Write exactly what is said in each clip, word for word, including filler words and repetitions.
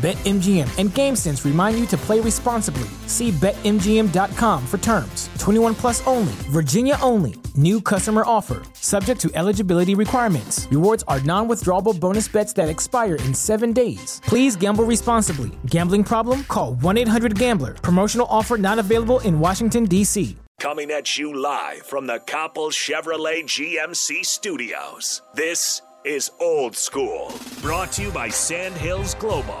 BetMGM and GameSense remind you to play responsibly. See Bet M G M dot com for terms. twenty-one plus only. Virginia only. New customer offer. Subject to eligibility requirements. Rewards are non-withdrawable bonus bets that expire in seven days. Please gamble responsibly. Gambling problem? Call one eight hundred gambler. Promotional offer not available in Washington, D C Coming at you live from the Copple Chevrolet G M C Studios. This is Old School, brought to you by Sandhills Global.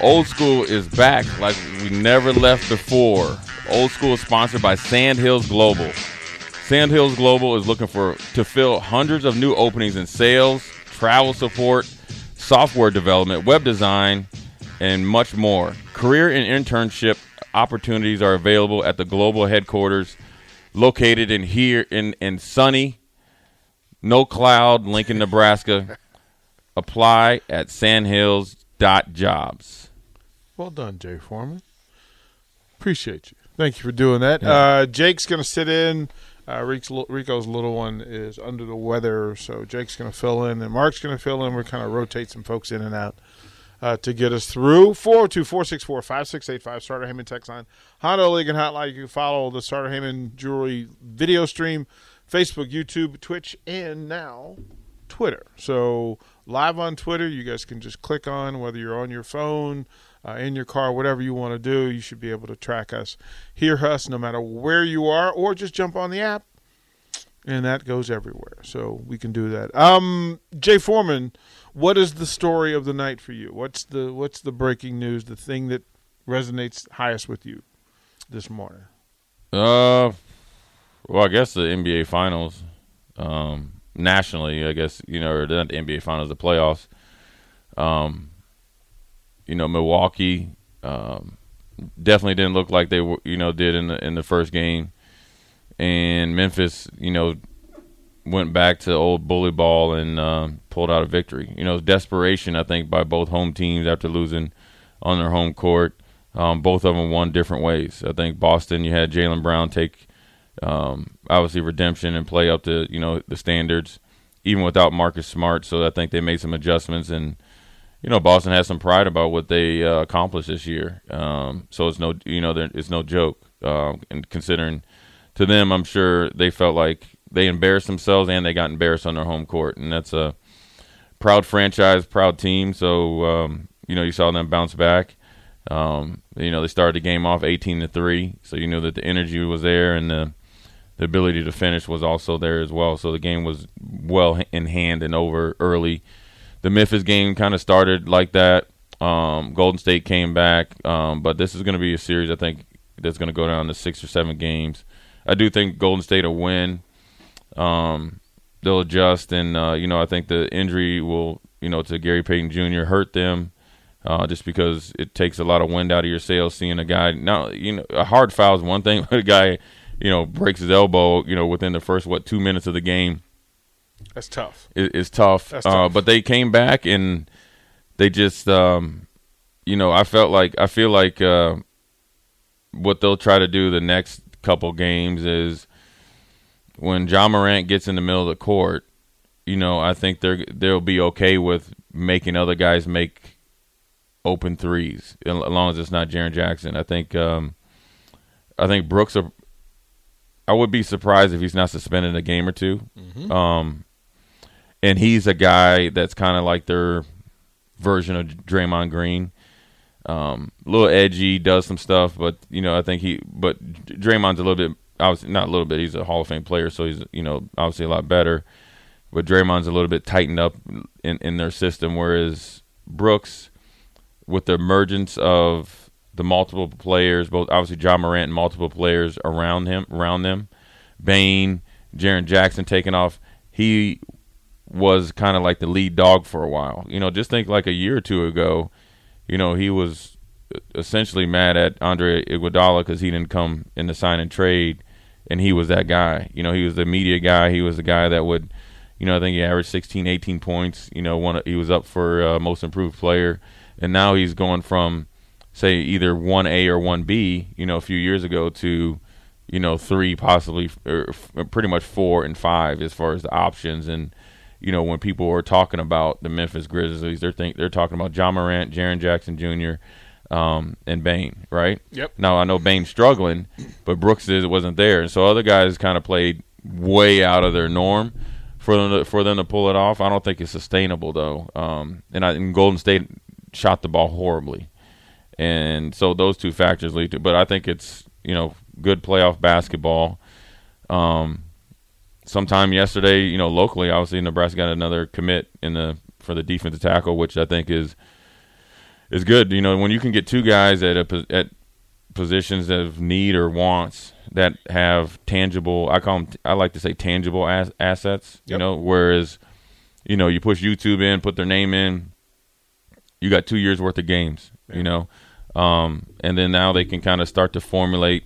Old School is back like we never left before. Old School is sponsored by Sandhills Global. Sandhills Global is looking for to fill hundreds of new openings in sales, travel support, software development, web design, and much more. Career and internship opportunities are available at the global headquarters located in here in, in sunny, no cloud, Lincoln, Nebraska. Apply at sandhills dot jobs. Well done, Jay Foreman. Appreciate you. Thank you for doing that. Yeah. Uh, Jake's going to sit in. Uh, Rico's little one is under the weather, so Jake's going to fill in, and Mark's going to fill in. We're kind of rotate some folks in and out uh, to get us through. four oh two, four six four, five six eight five, Sarter Heyman text line. Honda Legan Hotline. You can follow the Sarter Heyman Jewelry video stream, Facebook, YouTube, Twitch, and now Twitter. So live on Twitter, you guys can just click on, whether you're on your phone, Uh, in your car, whatever you want to do, you should be able to track us, hear us, no matter where you are, or just jump on the app, and that goes everywhere. So we can do that. Um, Jay Foreman, what is the story of the night for you? What's the what's the breaking news, the thing that resonates highest with you this morning? Uh, well, I guess the N B A Finals, um, nationally, I guess, you know, or not the N B A Finals, the playoffs. Um. You know, Milwaukee um, definitely didn't look like they were, you know, did in the in the first game, and Memphis, you know, went back to old bully ball and uh, pulled out a victory. You know, desperation, I think, by both home teams after losing on their home court. Um, both of them won different ways. I think Boston, you had Jaylen Brown take um, obviously redemption and play up to, you know, the standards, even without Marcus Smart. So I think they made some adjustments, and you know, Boston has some pride about what they uh, accomplished this year. Um, so it's no, you know, it's no joke. Uh, and considering to them, I'm sure they felt like they embarrassed themselves and they got embarrassed on their home court. And that's a proud franchise, proud team. So, um, you know, you saw them bounce back. Um, you know, they started the game off eighteen to three. So you knew that the energy was there, and the, the ability to finish was also there as well. So the game was well in hand and over early. The Memphis game kind of started like that. Um, Golden State came back. Um, but this is going to be a series, I think, that's going to go down to six or seven games. I do think Golden State will win. Um, they'll adjust. And, uh, you know, I think the injury will, you know, to Gary Payton Junior hurt them uh, just because it takes a lot of wind out of your sails seeing a guy. Now, you know, a hard foul is one thing, but a guy, you know, breaks his elbow, you know, within the first, what, two minutes of the game. That's tough. It, it's tough. That's tough. Uh, but they came back, and they just, um, you know, I felt like I feel like uh, what they'll try to do the next couple games is when John Morant gets in the middle of the court, you know, I think they're they'll be okay with making other guys make open threes, as long as it's not Jaren Jackson. I think um, I think Brooks are, I would be surprised if he's not suspended a game or two. Mm-hmm. Um, and he's a guy that's kind of like their version of Draymond Green. Um, a little edgy, does some stuff, but you know, I think he. But Draymond's a little bit, obviously not a little bit. He's a Hall of Fame player, so he's, you know, obviously a lot better. But Draymond's a little bit tightened up in, in their system, whereas Brooks, with the emergence of the multiple players, both obviously John Morant and multiple players around him, around them, Bane, Jaren Jackson taking off, he was kind of like the lead dog for a while. You know, just think like a year or two ago, you know, he was essentially mad at Andre Iguodala because he didn't come in the sign and trade, and he was that guy. You know, he was the media guy. He was the guy that would, you know, I think he averaged sixteen, eighteen points. You know, one, he was up for uh, most improved player. And now he's going from, say, either one A or one B, you know, a few years ago to, you know, three possibly, or f- pretty much four and five as far as the options. And, you know, when people are talking about the Memphis Grizzlies, they're think they're talking about John Morant, Jaren Jackson Junior, um, and Bane, right? Yep. Now, I know Bane's struggling, but Brooks is, wasn't there. And so other guys kind of played way out of their norm. For them to, for them to pull it off, I don't think it's sustainable, though. Um, and, I, and Golden State shot the ball horribly. And so those two factors lead to it. But I think it's, you know, good playoff basketball. Um, sometime yesterday, you know, locally, obviously Nebraska got another commit in the for the defensive tackle, which I think is is good. You know, when you can get two guys at a, at positions of need or wants that have tangible, I call them, I like to say tangible as, assets. Yep. You know, whereas, you know, you push YouTube in, put their name in, you got two years worth of games. Yeah. You know, um, and then now they can kind of start to formulate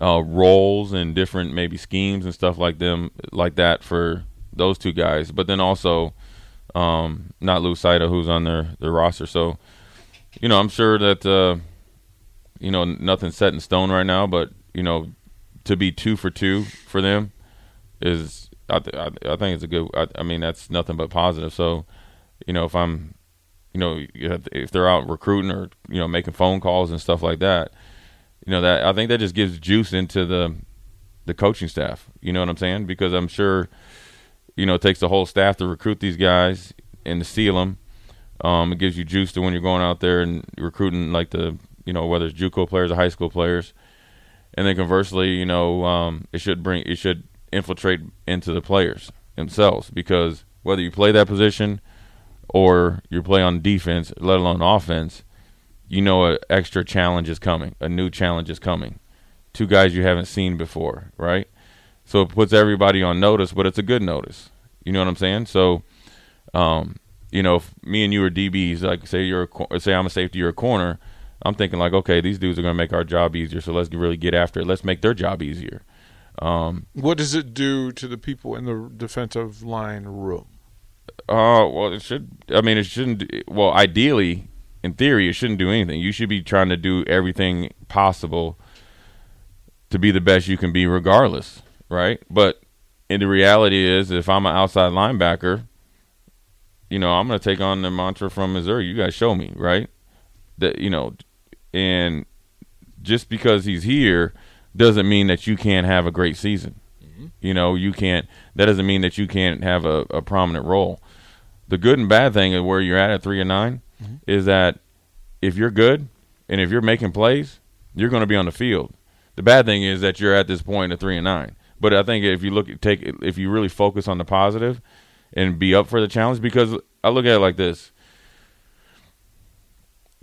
uh, roles and different maybe schemes and stuff like them like that for those two guys. But then also um, not lose sight of who's on their, their roster. So, you know, I'm sure that uh, you know, nothing's set in stone right now, but you know, to be two for two for them is, I, th- I think it's a good, I, I mean, that's nothing but positive. So, you know, if I'm, you know, if they're out recruiting or, you know, making phone calls and stuff like that, you know, that I think that just gives juice into the, the coaching staff, you know what I'm saying? Because I'm sure, you know, it takes the whole staff to recruit these guys and to seal them. Um, it gives you juice to when you're going out there and recruiting like the, you know, whether it's JUCO players or high school players. And then conversely, you know, um, it should bring, it should infiltrate into the players themselves, because whether you play that position or you play on defense, let alone offense, you know, an extra challenge is coming, a new challenge is coming, two guys you haven't seen before, right? So it puts everybody on notice, but it's a good notice. You know what I'm saying? So, um, you know, if me and you are D Bs, like say you're a, say I'm a safety, you're a corner. I'm thinking like, okay, these dudes are going to make our job easier, so let's really get after it. Let's make their job easier. Um, what does it do to the people in the defensive line room? Uh, well, it should – I mean, it shouldn't – well, ideally, in theory, it shouldn't do anything. You should be trying to do everything possible to be the best you can be regardless, right? But in the reality is, if I'm an outside linebacker, you know, I'm going to take on the mantra from Missouri. You guys show me, right? That, you know, and just because he's here doesn't mean that you can't have a great season. Mm-hmm. You know, you can't, that doesn't mean that you can't have a, a prominent role. The good and bad thing of where you're at at three and nine mm-hmm. is that if you're good and if you're making plays, you're going to be on the field. The bad thing is that you're at this point at three and nine. But I think if you look at, take, if you really focus on the positive and be up for the challenge, because I look at it like this.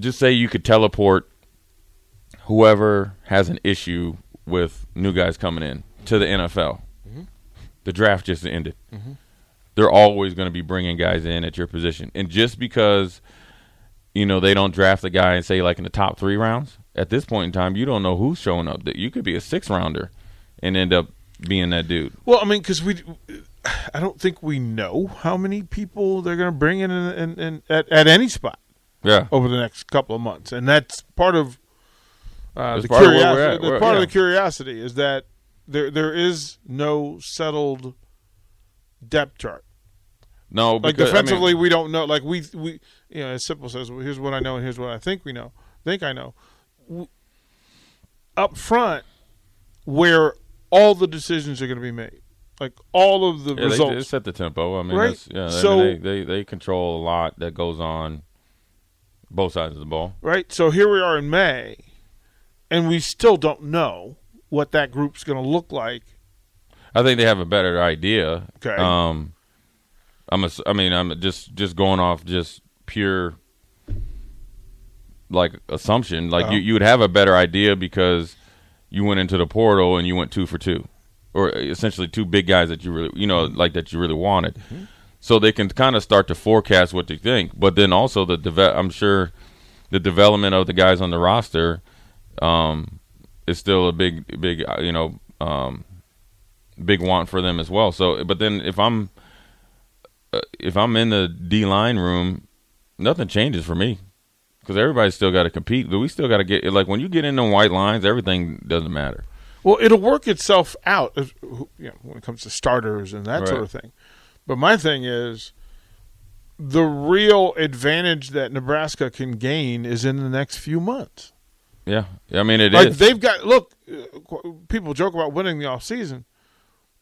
Just say you could teleport whoever has an issue with new guys coming in to the N F L. Mm-hmm. The draft just ended. Mm-hmm. They're always going to be bringing guys in at your position. And just because, you know, they don't draft a guy and say like in the top three rounds, at this point in time, you don't know who's showing up. You could be a sixth rounder and end up being that dude. Well, I mean, because we – I don't think we know how many people they're going to bring in, in, in, in at, at any spot. Yeah, over the next couple of months, and that's part of uh, the part curiosity. Of the part yeah. of the curiosity is that there there is no settled depth chart. No, because, like defensively, I mean, we don't know. Like we, we, you know, as Sipple says, well, here's what I know and here's what I think we know. Think I know. We, up front, where all the decisions are going to be made, like all of the yeah, results. They, they set the tempo. I mean, right? that's, yeah. So I mean, they, they they control a lot that goes on both sides of the ball. Right. So here we are in May, and we still don't know what that group's going to look like. I think they have a better idea. Okay. Um, I'm a, I mean, I'm just, just going off just pure, like, assumption. Like, uh-huh. you, you would have a better idea because you went into the portal and you went two for two. Or essentially two big guys that you really, you know, like that you really wanted. Mm-hmm. So they can kind of start to forecast what they think. But then also, the deve- I'm sure the development of the guys on the roster um, is still a big, big, you know, um, big want for them as well. So, but then if I'm, Uh, if I'm in the D-line room, nothing changes for me because everybody's still got to compete. We still got to get – like when you get in the white lines, everything doesn't matter. Well, it'll work itself out if, you know, when it comes to starters and that right. sort of thing. But my thing is the real advantage that Nebraska can gain is in the next few months. Yeah. I mean, it like is. They've got – look, people joke about winning the offseason.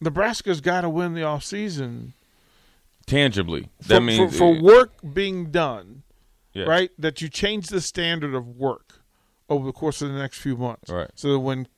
Nebraska's got to win the offseason – tangibly. That for, means for, for work being done, yeah. right? That you change the standard of work over the course of the next few months. Right. So that when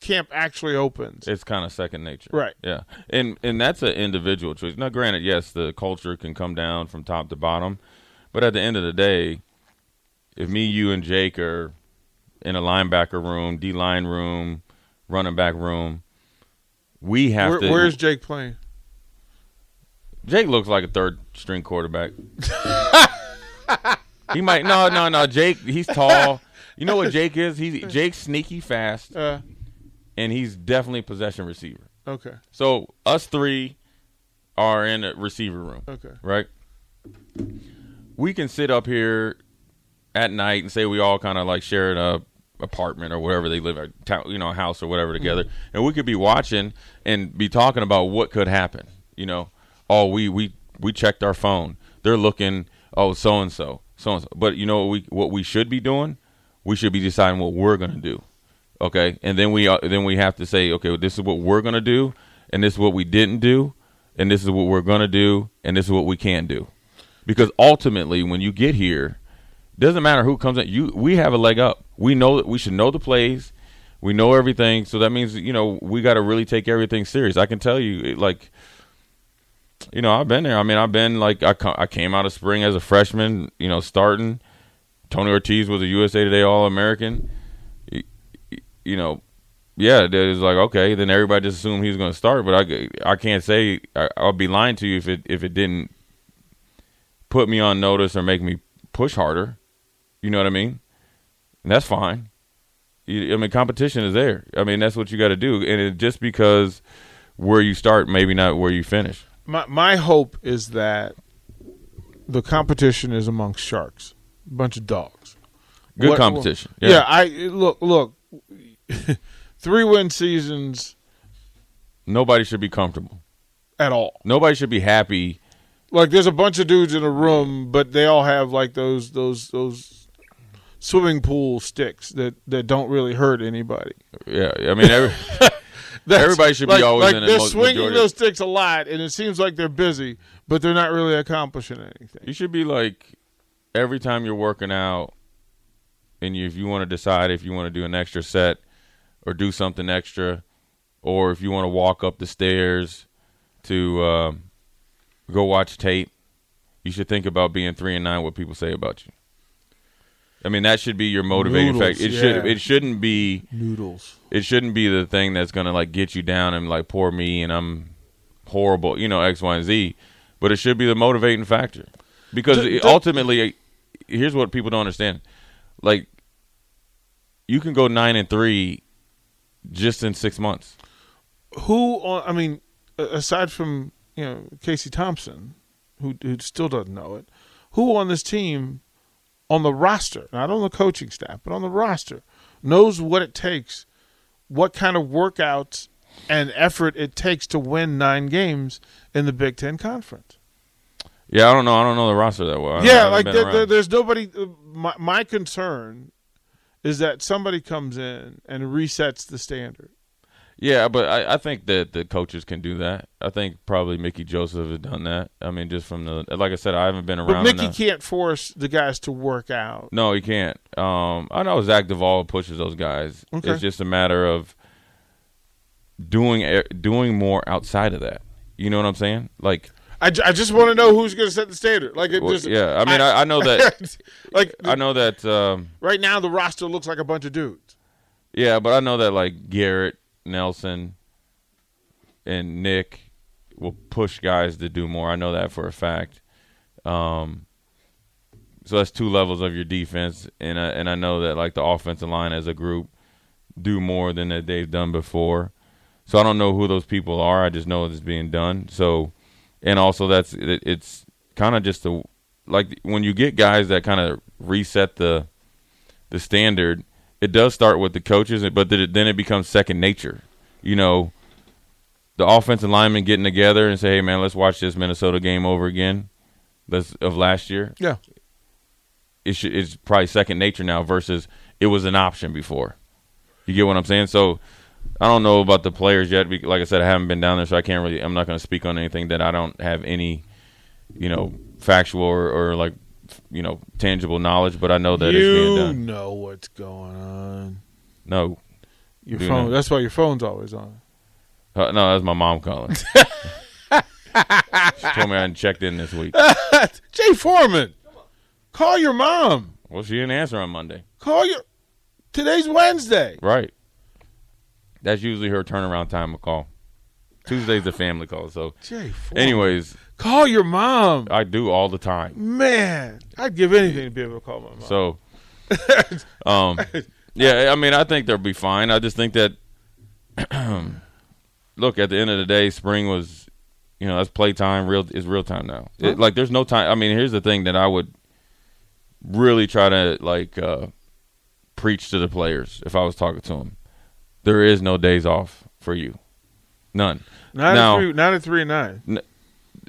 camp actually opens, it's kind of second nature. Right. Yeah. And and that's an individual choice. Now granted, yes, the culture can come down from top to bottom, but at the end of the day, if me, you and Jake are in a linebacker room, D-line room, running back room, we have Where, to Where's Jake playing? Jake looks like a third-string quarterback. He might – no, no, no. Jake, he's tall. You know what Jake is? He's Jake's sneaky fast, uh, and he's definitely a possession receiver. Okay. So us three are in a receiver room. Okay. Right? We can sit up here at night and say we all kind of like share an apartment or wherever they live, or, you know, a house or whatever together, mm-hmm. and we could be watching and be talking about what could happen, you know. Oh, we, we, we checked our phone. They're looking, oh, so-and-so, so-and-so. But you know what we, what we should be doing? We should be deciding what we're going to do, okay? And then we uh, then we have to say, okay, well, this is what we're going to do, and this is what we didn't do, and this is what we're going to do, and this is what we can do. Because ultimately, when you get here, it doesn't matter who comes in. You, we have a leg up. We know that we should know the plays. We know everything. So that means, you know, we got to really take everything serious. I can tell you, it, like – you know, I've been there. I mean, I've been like I, co- I came out of spring as a freshman, you know, starting. Tony Ortiz was a U S A Today All-American. You, you know, yeah, it was like, okay, then everybody just assumed he was going to start. But I, I can't say I, I'll be lying to you if it if it didn't put me on notice or make me push harder. You know what I mean? And that's fine. You, I mean, competition is there. I mean, that's what you got to do. And it, just because where you start, maybe not where you finish. My my hope is that the competition is amongst sharks, a bunch of dogs. Good what, competition. Well, yeah. yeah, I look look three win seasons. Nobody should be comfortable at all. Nobody should be happy. Like there's a bunch of dudes in a room, but they all have like those those those swimming pool sticks that, that don't really hurt anybody. Yeah, I mean every That's, Everybody should like, be always like in it. They're most swinging majority. Those sticks a lot, and it seems like they're busy, but they're not really accomplishing anything. You should be like every time you're working out, and you, if you want to decide if you want to do an extra set or do something extra, or if you want to walk up the stairs to uh, go watch tape, you should think about being three and nine. What people say about you. I mean, that should be your motivating factor. It yeah. should. It shouldn't be noodles. It shouldn't be the thing that's gonna like get you down and like poor me and I'm horrible. You know, X, Y, and Z. But it should be the motivating factor because d- d- ultimately, here's what people don't understand: like, you can go nine and three just in six months. Who? I mean, aside from you know Casey Thompson, who who still doesn't know it, who on this team? On the roster, not on the coaching staff, but on the roster, knows what it takes, what kind of workouts and effort it takes to win nine games in the Big Ten Conference. Yeah, I don't know. I don't know the roster that well. Yeah, like there, there, there's nobody. My, my concern is that somebody comes in and resets the standard. Yeah, but I, I think that the coaches can do that. I think probably Mickey Joseph has done that. I mean, just from the – like I said, I haven't been around But Mickey enough. Can't force the guys to work out. No, he can't. Um, I know Zach Duvall pushes those guys. Okay. It's just a matter of doing doing more outside of that. You know what I'm saying? Like – I, I just want to know who's going to set the standard. Like, it well, just, yeah, I mean, I, I know that. Like, I know that. Um, right now, the roster looks like a bunch of dudes. Yeah, but I know that like Garrett Nelson and Nick will push guys to do more. I know that for a fact. Um, so that's two levels of your defense, and I, and I know that like the offensive line as a group do more than that they've done before. So I don't know who those people are. I just know it's being done. So. And also, that's it, it's kind of just the like when you get guys that kind of reset the the standard. It does start with the coaches, but then it becomes second nature. You know, the offensive linemen getting together and say, "Hey, man, let's watch this Minnesota game over again." Let's of last year. Yeah, it should, it's probably second nature now versus it was an option before. You get what I'm saying? So. I don't know about the players yet. Like I said, I haven't been down there, so I can't really – I'm not going to speak on anything that I don't have any, you know, factual or, or like, you know, tangible knowledge. But I know that you it's being done. You know what's going on. No. Your phone. Know. That's why your phone's always on. Uh, no, that's my mom calling. She told me I hadn't checked in this week. Jay Foreman, call your mom. Well, she didn't answer on Monday. Call your – today's Wednesday. Right. That's usually her turnaround time of call. Tuesday's the family call. So, Jay Foreman. Anyways. Call your mom. I do all the time. Man, I'd give anything to be able to call my mom. So, um, yeah, I mean, I think they'll be fine. I just think that, look, at the end of the day, spring was, you know, that's playtime. Real, it's real time now. It, like, there's no time. I mean, here's the thing that I would really try to, like, uh, preach to the players if I was talking to them. There is no days off for you. None. Not now, at three, not at three and nine. N-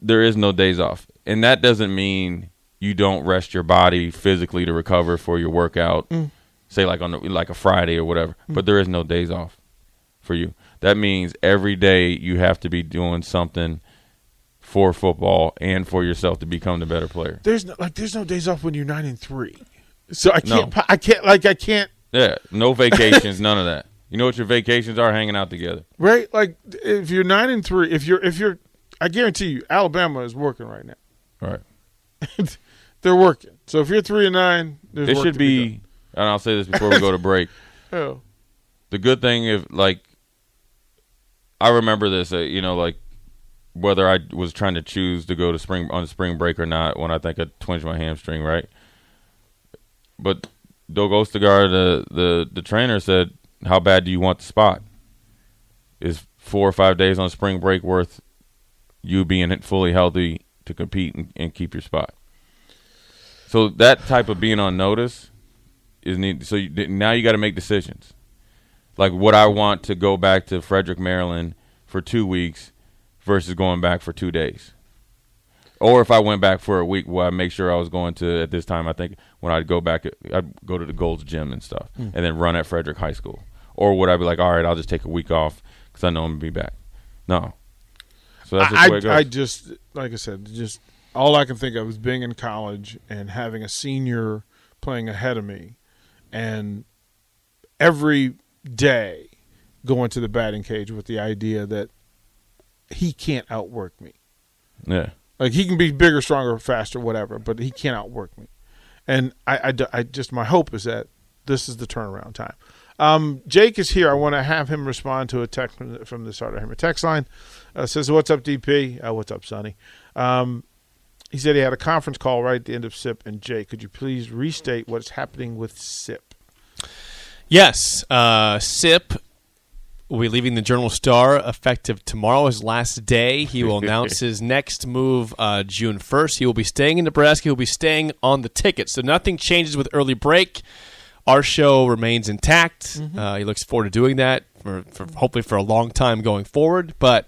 there is no days off. And that doesn't mean you don't rest your body physically to recover for your workout, mm. say like on the, like a Friday or whatever. Mm. But there is no days off for you. That means every day you have to be doing something for football and for yourself to become the better player. There's no, like there's no days off when you're nine and three. So I can't no. I can't like I can't Yeah, no vacations, none of that. You know what your vacations are? Hanging out together, right? Like if you're nine and three, if you're if you're, I guarantee you, Alabama is working right now. Right, they're working. So if you're three and nine, there's it work should to be. be and I'll say this before we go to break. Oh, the good thing if like, I remember this. Uh, you know, like whether I was trying to choose to go to spring on spring break or not, when I think I twinged my hamstring, right? But Doug Ostegar, the the the trainer said. How bad do you want the spot? Is four or five days on spring break worth you being fully healthy to compete and, and keep your spot? So that type of being on notice is need. So you, now you got to make decisions. Like what I want to go back to Frederick, Maryland for two weeks versus going back for two days. Or if I went back for a week, well, I make sure I was going to, at this time, I think when I'd go back, I'd go to the Gold's Gym and stuff mm. and then run at Frederick High School. Or would I be like, all right, I'll just take a week off because I know I'm going to be back. No. So that's I, the way it goes. I just, like I said, just all I can think of is being in college and having a senior playing ahead of me and every day going to the batting cage with the idea that he can't outwork me. Yeah. Like, he can be bigger, stronger, faster, whatever, but he can't outwork me. And I, I, I just, my hope is that this is the turnaround time. Um, Jake is here. I want to have him respond to a text from the, from the Sarter Heyman text line. Uh, says, what's up, D P? Uh, what's up, Sonny? Um, he said he had a conference call right at the end of SIP. And, Jay, could you please restate what's happening with SIP? Yes. Uh, SIP. Will be leaving the Journal-Star effective tomorrow, his last day. He will announce his next move uh, June first. He will be staying in Nebraska. He will be staying on the ticket. So nothing changes with early break. Our show remains intact. Mm-hmm. Uh, he looks forward to doing that, for, for hopefully for a long time going forward. But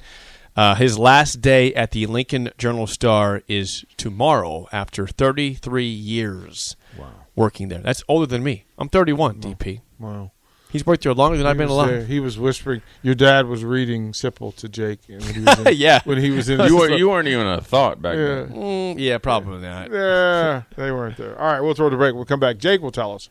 Uh, his last day at the Lincoln Journal-Star is tomorrow after thirty-three years wow. working there. That's older than me. I'm thirty-one, wow. D P. Wow. He's worked there longer than he I've been alive. There. He was whispering. Your dad was reading Sipple to Jake. And when he was in, yeah. When he was in, you, were, you weren't even a thought back yeah. then. Mm, yeah, probably yeah. not. Yeah, they weren't there. All right, we'll throw the break. We'll come back. Jake will tell us.